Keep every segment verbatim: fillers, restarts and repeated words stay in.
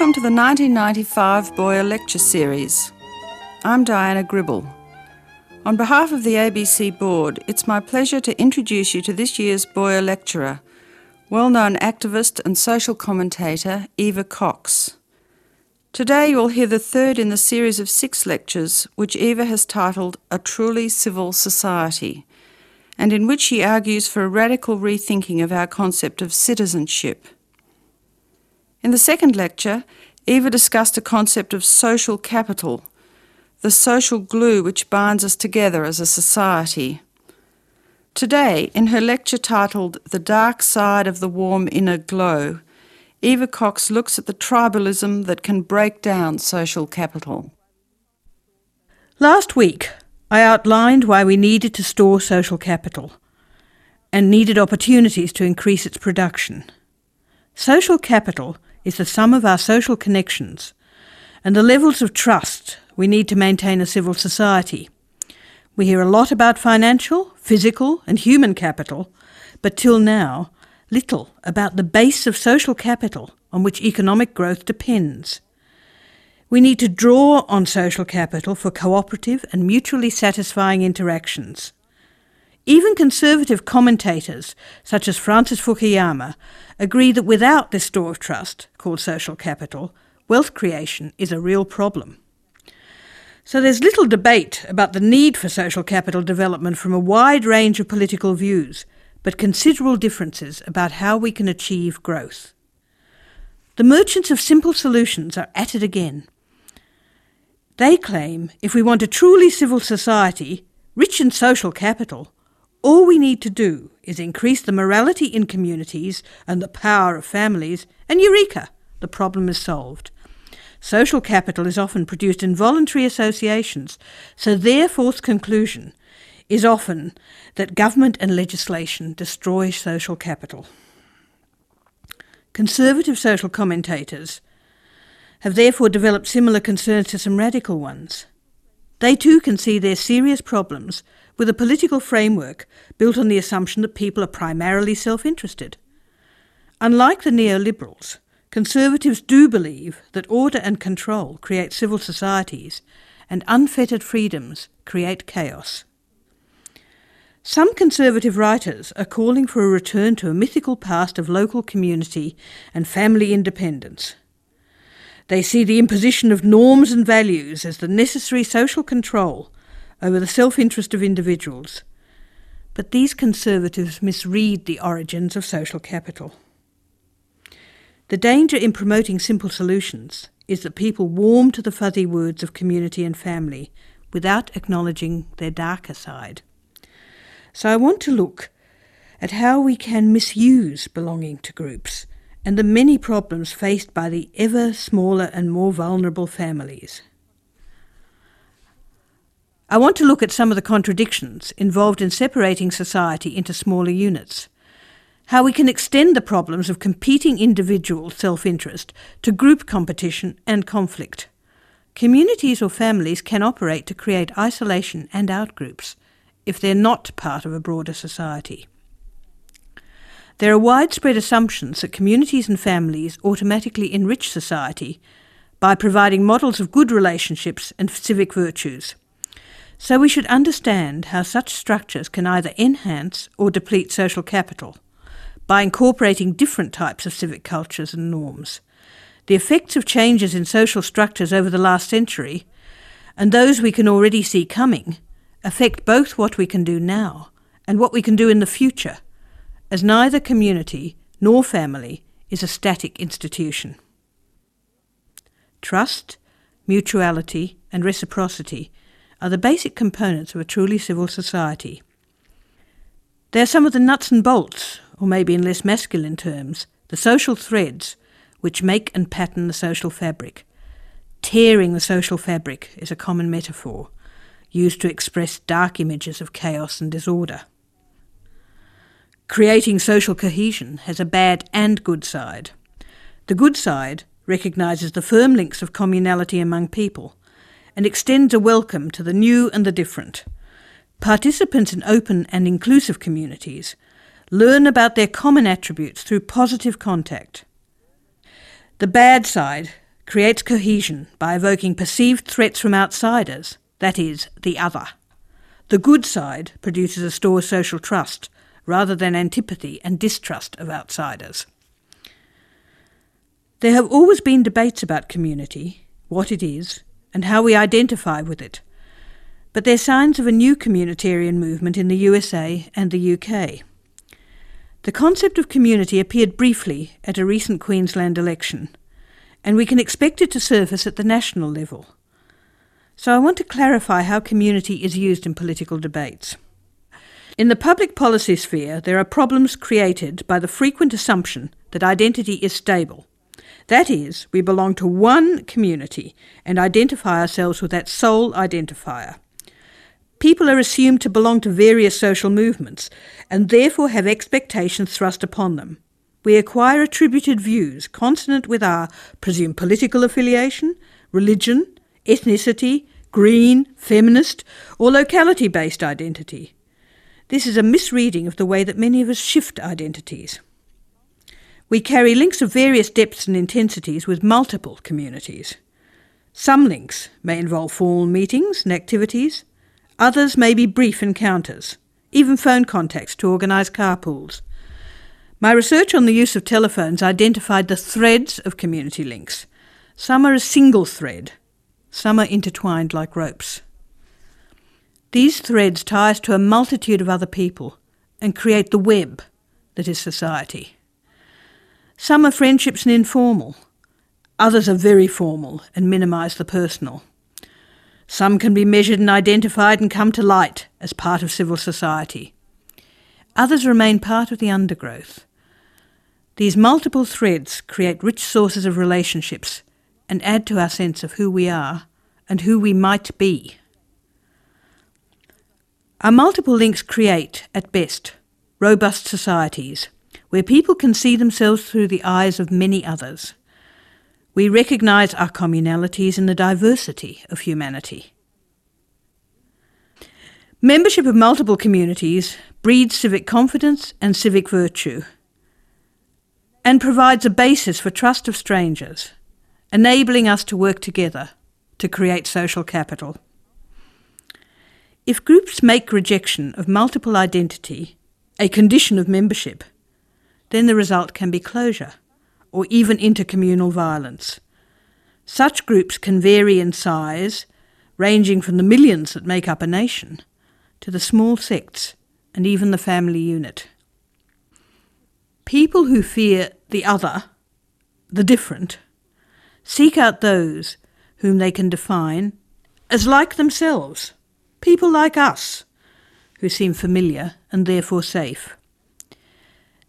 Welcome to the nineteen ninety-five Boyer Lecture Series. I'm Diana Gribble. On behalf of the A B C Board, it's my pleasure to introduce you to this year's Boyer Lecturer, well-known activist and social commentator Eva Cox. Today you'll hear the third in the series of six lectures, which Eva has titled A Truly Civil Society, and in which she argues for a radical rethinking of our concept of citizenship. In the second lecture, Eva discussed a concept of social capital, the social glue which binds us together as a society. Today, in her lecture titled The Dark Side of the Warm Inner Glow, Eva Cox looks at the tribalism that can break down social capital. Last week, I outlined why we needed to store social capital and needed opportunities to increase its production. Social capital is the sum of our social connections and the levels of trust we need to maintain a civil society. We hear a lot about financial, physical and human capital, but till now, little about the base of social capital on which economic growth depends. We need to draw on social capital for cooperative and mutually satisfying interactions. Even conservative commentators, such as Francis Fukuyama, agree that without this store of trust, called social capital, wealth creation is a real problem. So there's little debate about the need for social capital development from a wide range of political views, but considerable differences about how we can achieve growth. The merchants of simple solutions are at it again. They claim if we want a truly civil society, rich in social capital, all we need to do is increase the morality in communities and the power of families, and eureka, the problem is solved. Social capital is often produced in voluntary associations, so their fourth conclusion is often that government and legislation destroy social capital. Conservative social commentators have therefore developed similar concerns to some radical ones. They too can see their serious problems with a political framework built on the assumption that people are primarily self-interested. Unlike the neoliberals, conservatives do believe that order and control create civil societies and unfettered freedoms create chaos. Some conservative writers are calling for a return to a mythical past of local community and family independence. They see the imposition of norms and values as the necessary social control over the self-interest of individuals. But these conservatives misread the origins of social capital. The danger in promoting simple solutions is that people warm to the fuzzy words of community and family without acknowledging their darker side. So I want to look at how we can misuse belonging to groups and the many problems faced by the ever smaller and more vulnerable families. I want to look at some of the contradictions involved in separating society into smaller units, how we can extend the problems of competing individual self-interest to group competition and conflict. Communities or families can operate to create isolation and outgroups if they're not part of a broader society. There are widespread assumptions that communities and families automatically enrich society by providing models of good relationships and civic virtues. So we should understand how such structures can either enhance or deplete social capital by incorporating different types of civic cultures and norms. The effects of changes in social structures over the last century, and those we can already see coming, affect both what we can do now and what we can do in the future, as neither community nor family is a static institution. Trust, mutuality and reciprocity are the basic components of a truly civil society. They are some of the nuts and bolts, or maybe in less masculine terms, the social threads which make and pattern the social fabric. Tearing the social fabric is a common metaphor used to express dark images of chaos and disorder. Creating social cohesion has a bad and good side. The good side recognises the firm links of communality among people and extends a welcome to the new and the different. Participants in open and inclusive communities learn about their common attributes through positive contact. The bad side creates cohesion by evoking perceived threats from outsiders, that is, the other. The good side produces a store of social trust rather than antipathy and distrust of outsiders. There have always been debates about community, what it is, and how we identify with it, but they're signs of a new communitarian movement in the U S A and the U K. The concept of community appeared briefly at a recent Queensland election, and we can expect it to surface at the national level. So I want to clarify how community is used in political debates. In the public policy sphere, there are problems created by the frequent assumption that identity is stable. That is, we belong to one community and identify ourselves with that sole identifier. People are assumed to belong to various social movements and therefore have expectations thrust upon them. We acquire attributed views consonant with our presumed political affiliation, religion, ethnicity, green, feminist, or locality-based identity. This is a misreading of the way that many of us shift identities. We carry links of various depths and intensities with multiple communities. Some links may involve formal meetings and activities. Others may be brief encounters, even phone contacts to organise carpools. My research on the use of telephones identified the threads of community links. Some are a single thread. Some are intertwined like ropes. These threads tie us to a multitude of other people and create the web that is society. Some are friendships and informal. Others are very formal and minimise the personal. Some can be measured and identified and come to light as part of civil society. Others remain part of the undergrowth. These multiple threads create rich sources of relationships and add to our sense of who we are and who we might be. Our multiple links create, at best, robust societies where people can see themselves through the eyes of many others. We recognise our communalities in the diversity of humanity. Membership of multiple communities breeds civic confidence and civic virtue and provides a basis for trust of strangers, enabling us to work together to create social capital. If groups make rejection of multiple identity a condition of membership, then the result can be closure or even intercommunal violence. Such groups can vary in size, ranging from the millions that make up a nation to the small sects and even the family unit. People who fear the other, the different, seek out those whom they can define as like themselves, people like us, who seem familiar and therefore safe.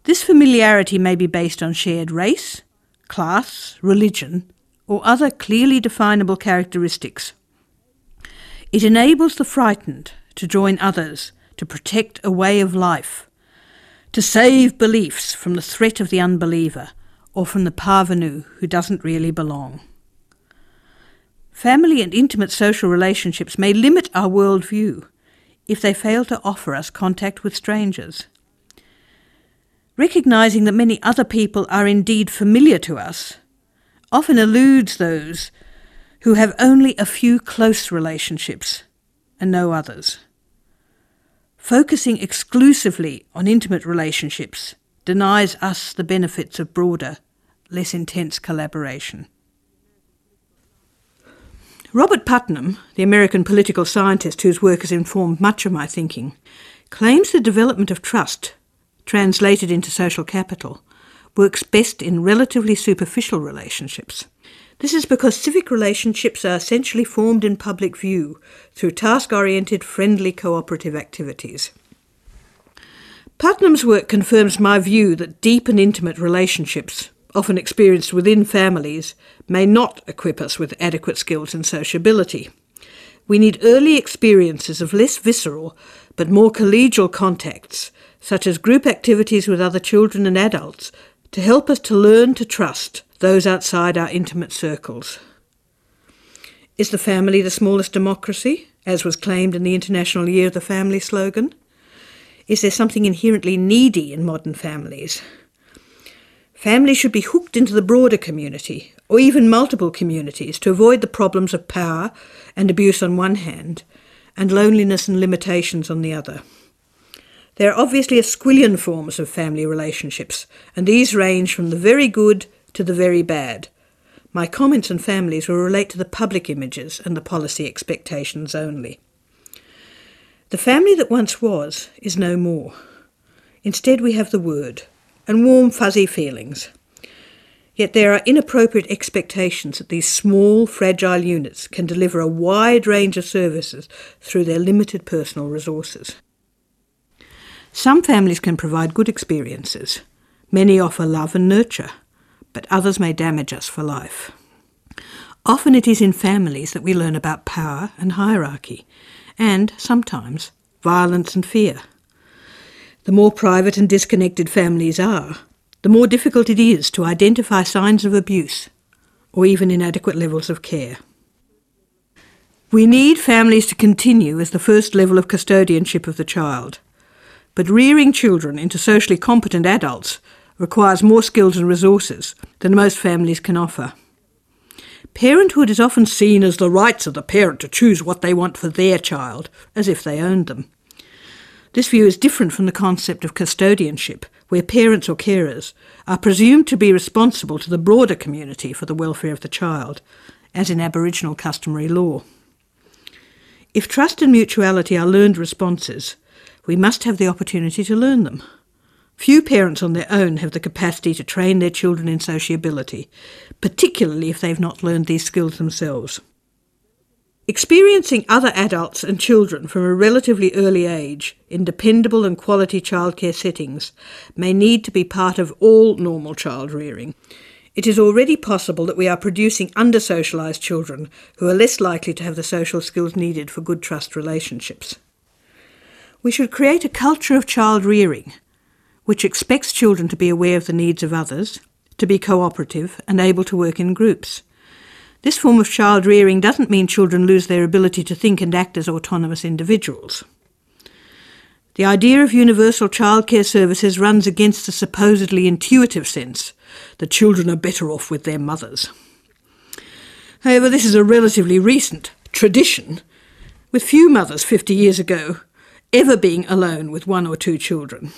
This familiarity may be based on shared race, class, religion, or other clearly definable characteristics. It enables the frightened to join others to protect a way of life, to save beliefs from the threat of the unbeliever, or from the parvenu who doesn't really belong. Family and intimate social relationships may limit our worldview if they fail to offer us contact with strangers. Recognising that many other people are indeed familiar to us often eludes those who have only a few close relationships and no others. Focusing exclusively on intimate relationships denies us the benefits of broader, less intense collaboration. Robert Putnam, the American political scientist whose work has informed much of my thinking, claims the development of trust, translated into social capital, works best in relatively superficial relationships. This is because civic relationships are essentially formed in public view through task-oriented, friendly cooperative activities. Putnam's work confirms my view that deep and intimate relationships, often experienced within families, may not equip us with adequate skills and sociability. We need early experiences of less visceral but more collegial contacts, such as group activities with other children and adults, to help us to learn to trust those outside our intimate circles. Is the family the smallest democracy, as was claimed in the International Year of the Family slogan? Is there something inherently needy in modern families? Families should be hooked into the broader community, or even multiple communities, to avoid the problems of power and abuse on one hand, and loneliness and limitations on the other. There are obviously a squillion forms of family relationships, and these range from the very good to the very bad. My comments on families will relate to the public images and the policy expectations only. The family that once was is no more. Instead we have the word, and warm fuzzy feelings. Yet there are inappropriate expectations that these small, fragile units can deliver a wide range of services through their limited personal resources. Some families can provide good experiences. Many offer love and nurture, but others may damage us for life. Often it is in families that we learn about power and hierarchy, and, sometimes, violence and fear. The more private and disconnected families are, the more difficult it is to identify signs of abuse or even inadequate levels of care. We need families to continue as the first level of custodianship of the child, but rearing children into socially competent adults requires more skills and resources than most families can offer. Parenthood is often seen as the rights of the parent to choose what they want for their child, as if they owned them. This view is different from the concept of custodianship, where parents or carers are presumed to be responsible to the broader community for the welfare of the child, as in Aboriginal customary law. If trust and mutuality are learned responses, we must have the opportunity to learn them. Few parents on their own have the capacity to train their children in sociability, particularly if they've not learned these skills themselves. Experiencing other adults and children from a relatively early age in dependable and quality childcare settings may need to be part of all normal child rearing. It is already possible that we are producing under-socialised children who are less likely to have the social skills needed for good trust relationships. We should create a culture of child rearing which expects children to be aware of the needs of others, to be cooperative and able to work in groups. This form of child rearing doesn't mean children lose their ability to think and act as autonomous individuals. The idea of universal childcare services runs against the supposedly intuitive sense that children are better off with their mothers. However, this is a relatively recent tradition, with few mothers fifty years ago ever being alone with one or two children.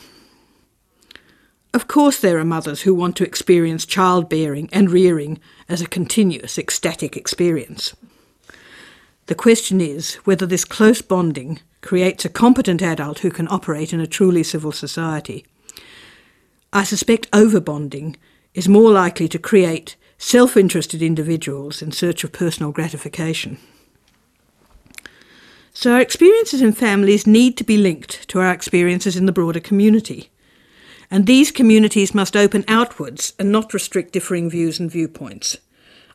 Of course there are mothers who want to experience childbearing and rearing as a continuous, ecstatic experience. The question is whether this close bonding creates a competent adult who can operate in a truly civil society. I suspect overbonding is more likely to create self-interested individuals in search of personal gratification. So our experiences in families need to be linked to our experiences in the broader community. And these communities must open outwards and not restrict differing views and viewpoints.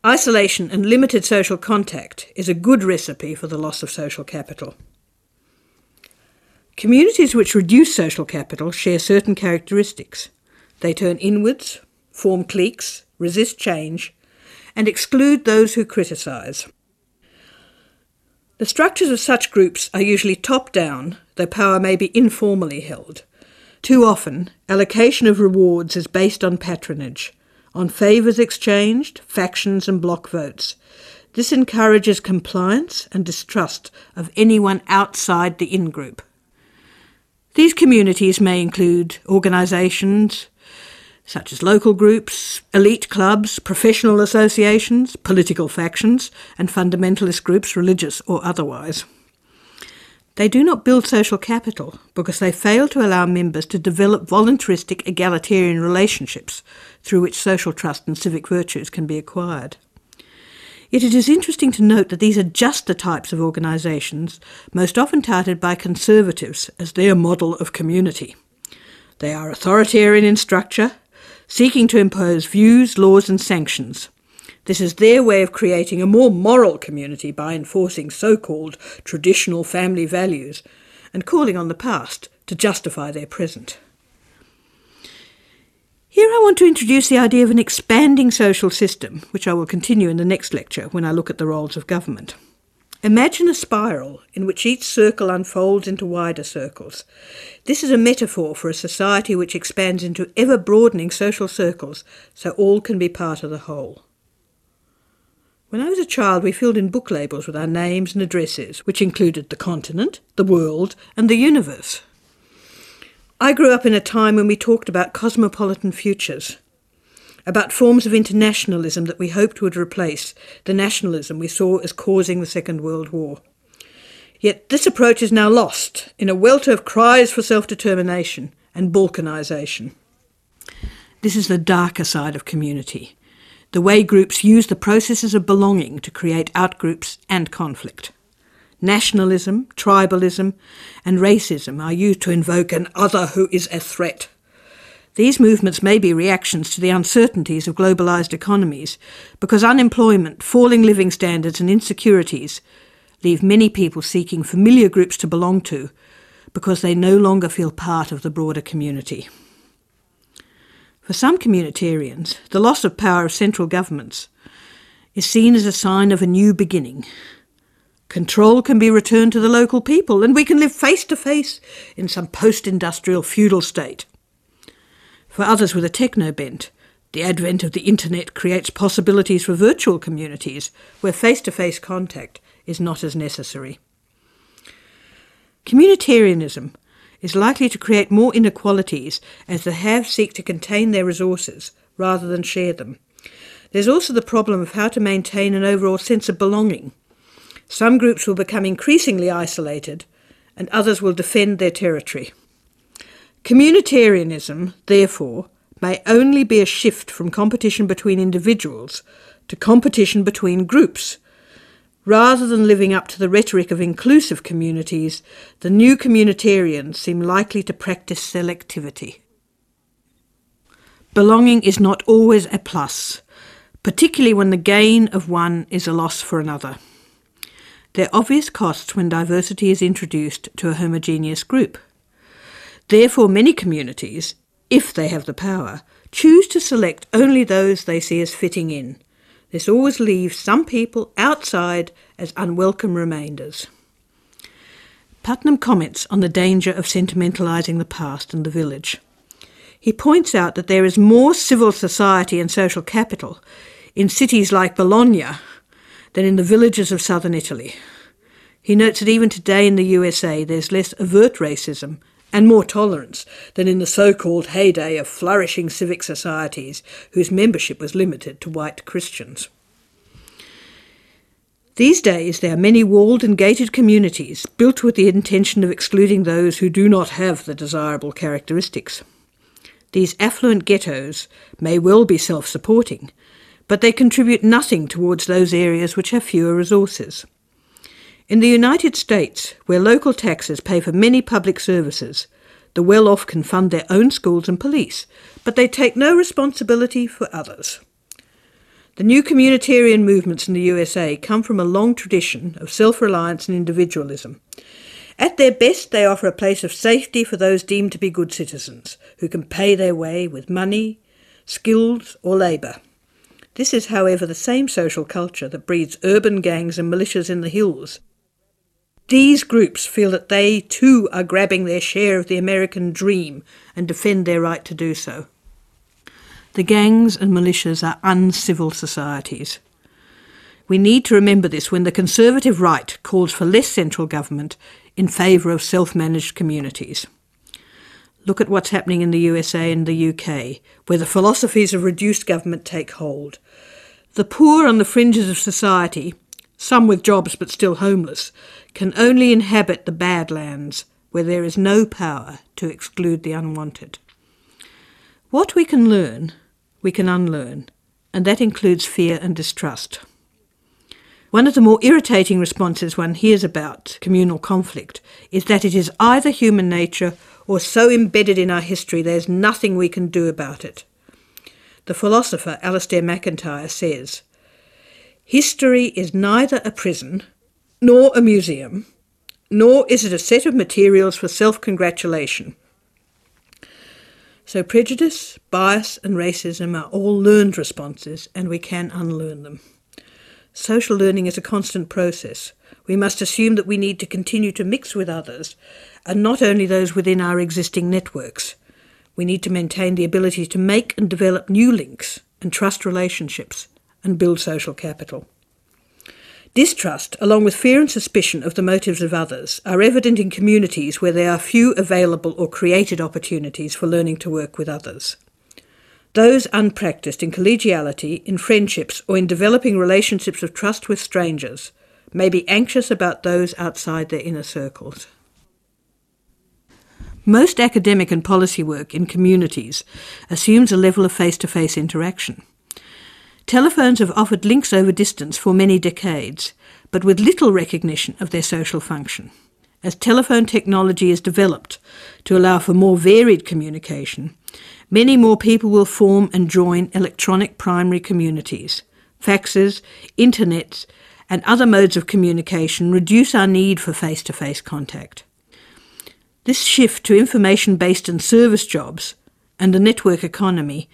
Isolation and limited social contact is a good recipe for the loss of social capital. Communities which reduce social capital share certain characteristics. They turn inwards, form cliques, resist change, and exclude those who criticise. The structures of such groups are usually top-down, though power may be informally held. Too often, allocation of rewards is based on patronage, on favours exchanged, factions and block votes. This encourages compliance and distrust of anyone outside the in-group. These communities may include organisations such as local groups, elite clubs, professional associations, political factions, and fundamentalist groups, religious or otherwise. They do not build social capital because they fail to allow members to develop voluntaristic egalitarian relationships through which social trust and civic virtues can be acquired. Yet it is interesting to note that these are just the types of organisations most often touted by conservatives as their model of community. They are authoritarian in structure, seeking to impose views, laws and sanctions. This is their way of creating a more moral community by enforcing so-called traditional family values and calling on the past to justify their present. Here I want to introduce the idea of an expanding social system, which I will continue in the next lecture when I look at the roles of government. Imagine a spiral in which each circle unfolds into wider circles. This is a metaphor for a society which expands into ever-broadening social circles so all can be part of the whole. When I was a child, we filled in book labels with our names and addresses, which included the continent, the world, and the universe. I grew up in a time when we talked about cosmopolitan futures, about forms of internationalism that we hoped would replace the nationalism we saw as causing the Second World War. Yet this approach is now lost in a welter of cries for self-determination and balkanisation. This is the darker side of community, the way groups use the processes of belonging to create outgroups and conflict. Nationalism, tribalism and racism are used to invoke an other who is a threat. These movements may be reactions to the uncertainties of globalised economies, because unemployment, falling living standards and insecurities leave many people seeking familiar groups to belong to because they no longer feel part of the broader community. For some communitarians, the loss of power of central governments is seen as a sign of a new beginning. Control can be returned to the local people, and we can live face to face in some post-industrial feudal state. For others with a techno bent, the advent of the internet creates possibilities for virtual communities where face-to-face contact is not as necessary. Communitarianism is likely to create more inequalities as the haves seek to contain their resources rather than share them. There's also the problem of how to maintain an overall sense of belonging. Some groups will become increasingly isolated and others will defend their territory. Communitarianism, therefore, may only be a shift from competition between individuals to competition between groups. Rather than living up to the rhetoric of inclusive communities, the new communitarians seem likely to practice selectivity. Belonging is not always a plus, particularly when the gain of one is a loss for another. There are obvious costs when diversity is introduced to a homogeneous group. Therefore, many communities, if they have the power, choose to select only those they see as fitting in. This always leaves some people outside as unwelcome remainders. Putnam comments on the danger of sentimentalising the past and the village. He points out that there is more civil society and social capital in cities like Bologna than in the villages of southern Italy. He notes that even today in the U S A there's less overt racism and more tolerance than in the so-called heyday of flourishing civic societies whose membership was limited to white Christians. These days there are many walled and gated communities built with the intention of excluding those who do not have the desirable characteristics. These affluent ghettos may well be self-supporting, but they contribute nothing towards those areas which have fewer resources. In the United States, where local taxes pay for many public services, the well-off can fund their own schools and police, but they take no responsibility for others. The new communitarian movements in the U S A come from a long tradition of self-reliance and individualism. At their best, they offer a place of safety for those deemed to be good citizens, who can pay their way with money, skills or labour. This is, however, the same social culture that breeds urban gangs and militias in the hills. These groups feel that they too are grabbing their share of the American dream and defend their right to do so. The gangs and militias are uncivil societies. We need to remember this when the conservative right calls for less central government in favour of self-managed communities. Look at what's happening in the U S A and the U K, where the philosophies of reduced government take hold. The poor on the fringes of society, some with jobs but still homeless, can only inhabit the badlands where there is no power to exclude the unwanted. What we can learn, we can unlearn, and that includes fear and distrust. One of the more irritating responses one hears about communal conflict is that it is either human nature or so embedded in our history there's nothing we can do about it. The philosopher Alastair MacIntyre says, "History is neither a prison, nor a museum, nor is it a set of materials for self-congratulation." So prejudice, bias and racism are all learned responses, and we can unlearn them. Social learning is a constant process. We must assume that we need to continue to mix with others, and not only those within our existing networks. We need to maintain the ability to make and develop new links and trust relationships and build social capital. Distrust, along with fear and suspicion of the motives of others, are evident in communities where there are few available or created opportunities for learning to work with others. Those unpracticed in collegiality, in friendships, or in developing relationships of trust with strangers may be anxious about those outside their inner circles. Most academic and policy work in communities assumes a level of face-to-face interaction. Telephones have offered links over distance for many decades, but with little recognition of their social function. As telephone technology is developed to allow for more varied communication, many more people will form and join electronic primary communities. Faxes, internets, and other modes of communication reduce our need for face-to-face contact. This shift to information-based and service jobs and the network economy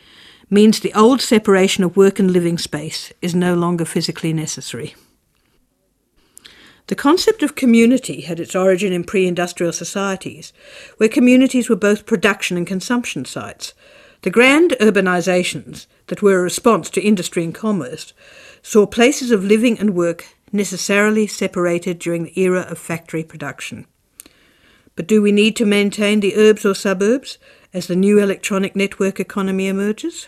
means the old separation of work and living space is no longer physically necessary. The concept of community had its origin in pre-industrial societies, where communities were both production and consumption sites. The grand urbanizations that were a response to industry and commerce saw places of living and work necessarily separated during the era of factory production. But do we need to maintain the urbs or suburbs as the new electronic network economy emerges?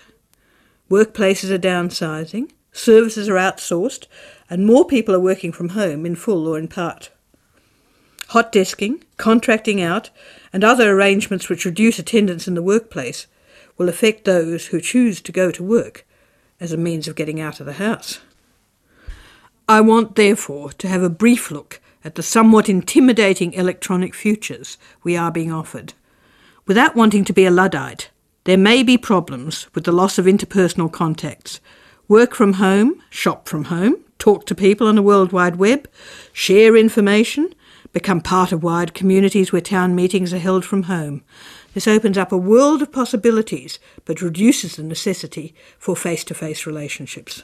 Workplaces are downsizing, services are outsourced, and more people are working from home in full or in part. Hot desking, contracting out, and other arrangements which reduce attendance in the workplace will affect those who choose to go to work as a means of getting out of the house. I want, therefore, to have a brief look at the somewhat intimidating electronic futures we are being offered. Without wanting to be a Luddite, there may be problems with the loss of interpersonal contacts. Work from home, shop from home, talk to people on the World Wide Web, share information, become part of wide communities where town meetings are held from home. This opens up a world of possibilities, but reduces the necessity for face-to-face relationships.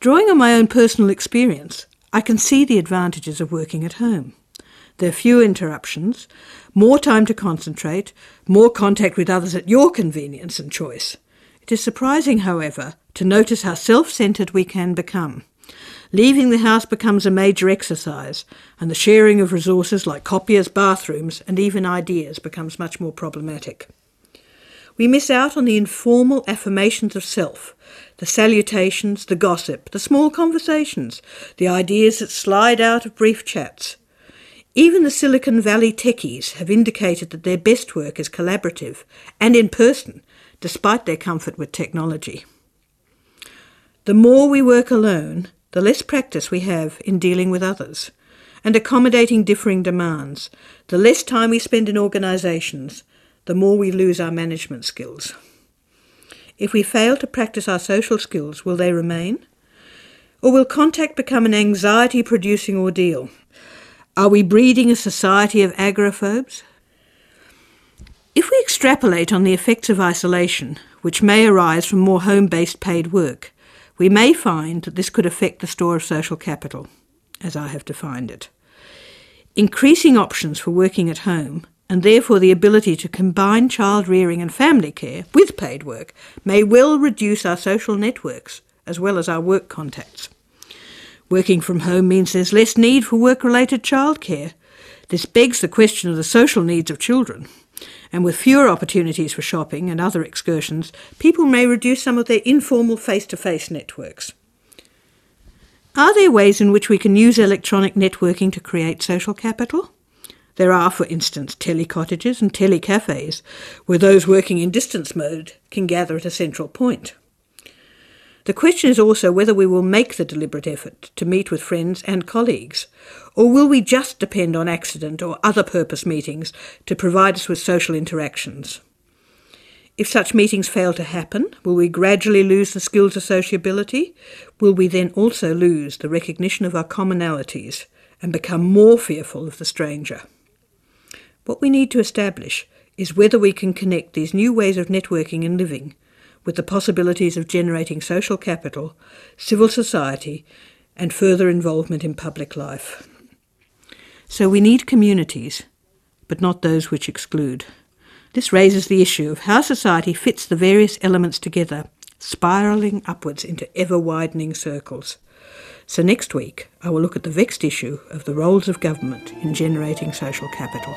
Drawing on my own personal experience, I can see the advantages of working at home. There are fewer interruptions, more time to concentrate, more contact with others at your convenience and choice. It is surprising, however, to notice how self-centred we can become. Leaving the house becomes a major exercise, and the sharing of resources like copiers, bathrooms, and even ideas becomes much more problematic. We miss out on the informal affirmations of self, the salutations, the gossip, the small conversations, the ideas that slide out of brief chats. Even the Silicon Valley techies have indicated that their best work is collaborative and in person, despite their comfort with technology. The more we work alone, the less practice we have in dealing with others and accommodating differing demands. The less time we spend in organisations, the more we lose our management skills. If we fail to practice our social skills, will they remain? Or will contact become an anxiety-producing ordeal? Are we breeding a society of agoraphobes? If we extrapolate on the effects of isolation, which may arise from more home-based paid work, we may find that this could affect the store of social capital, as I have defined it. Increasing options for working at home, and therefore the ability to combine child-rearing and family care with paid work, may well reduce our social networks as well as our work contacts. Working from home means there's less need for work-related childcare. This begs the question of the social needs of children. And with fewer opportunities for shopping and other excursions, people may reduce some of their informal face-to-face networks. Are there ways in which we can use electronic networking to create social capital? There are, for instance, telecottages and telecafes, where those working in distance mode can gather at a central point. The question is also whether we will make the deliberate effort to meet with friends and colleagues, or will we just depend on accident or other purpose meetings to provide us with social interactions? If such meetings fail to happen, will we gradually lose the skills of sociability? Will we then also lose the recognition of our commonalities and become more fearful of the stranger? What we need to establish is whether we can connect these new ways of networking and living with the possibilities of generating social capital, civil society, and further involvement in public life. So we need communities, but not those which exclude. This raises the issue of how society fits the various elements together spiralling upwards into ever-widening circles. So next week, I will look at the vexed issue of the roles of government in generating social capital.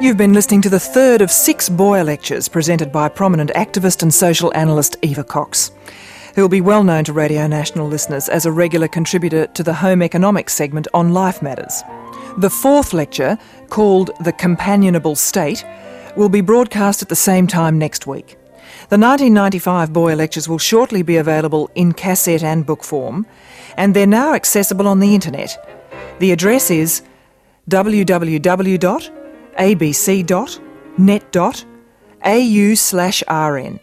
You've been listening to the third of six Boyer Lectures presented by prominent activist and social analyst Eva Cox, who will be well known to Radio National listeners as a regular contributor to the home economics segment on Life Matters. The fourth lecture, called The Companionable State, will be broadcast at the same time next week. The nineteen ninety-five Boyer Lectures will shortly be available in cassette and book form, and they're now accessible on the internet. The address is www. a b c dot net dot a u slash r n.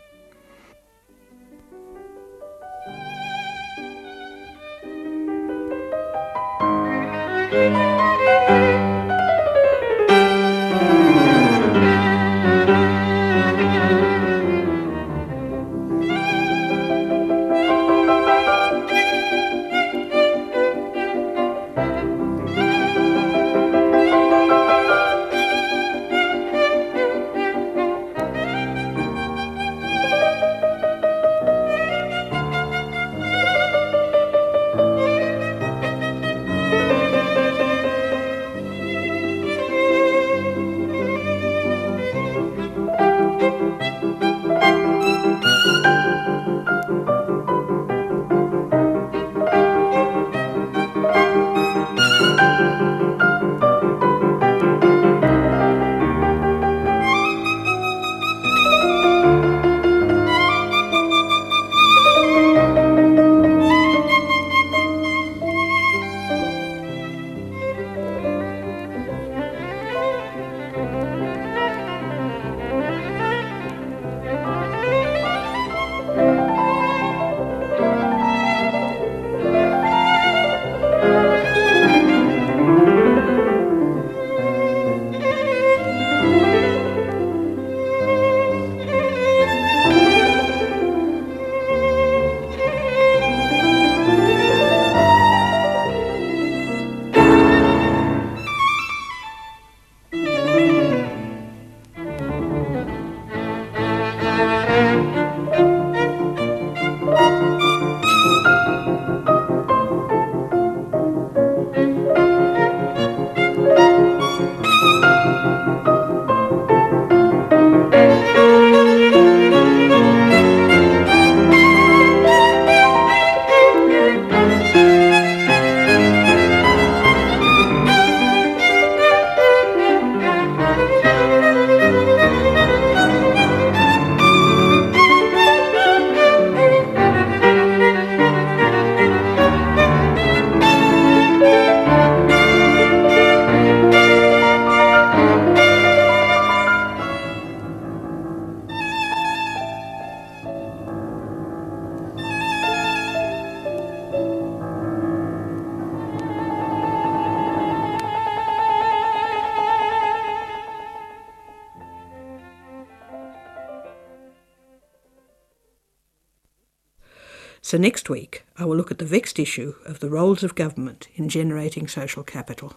So next week, I will look at the vexed issue of the roles of government in generating social capital.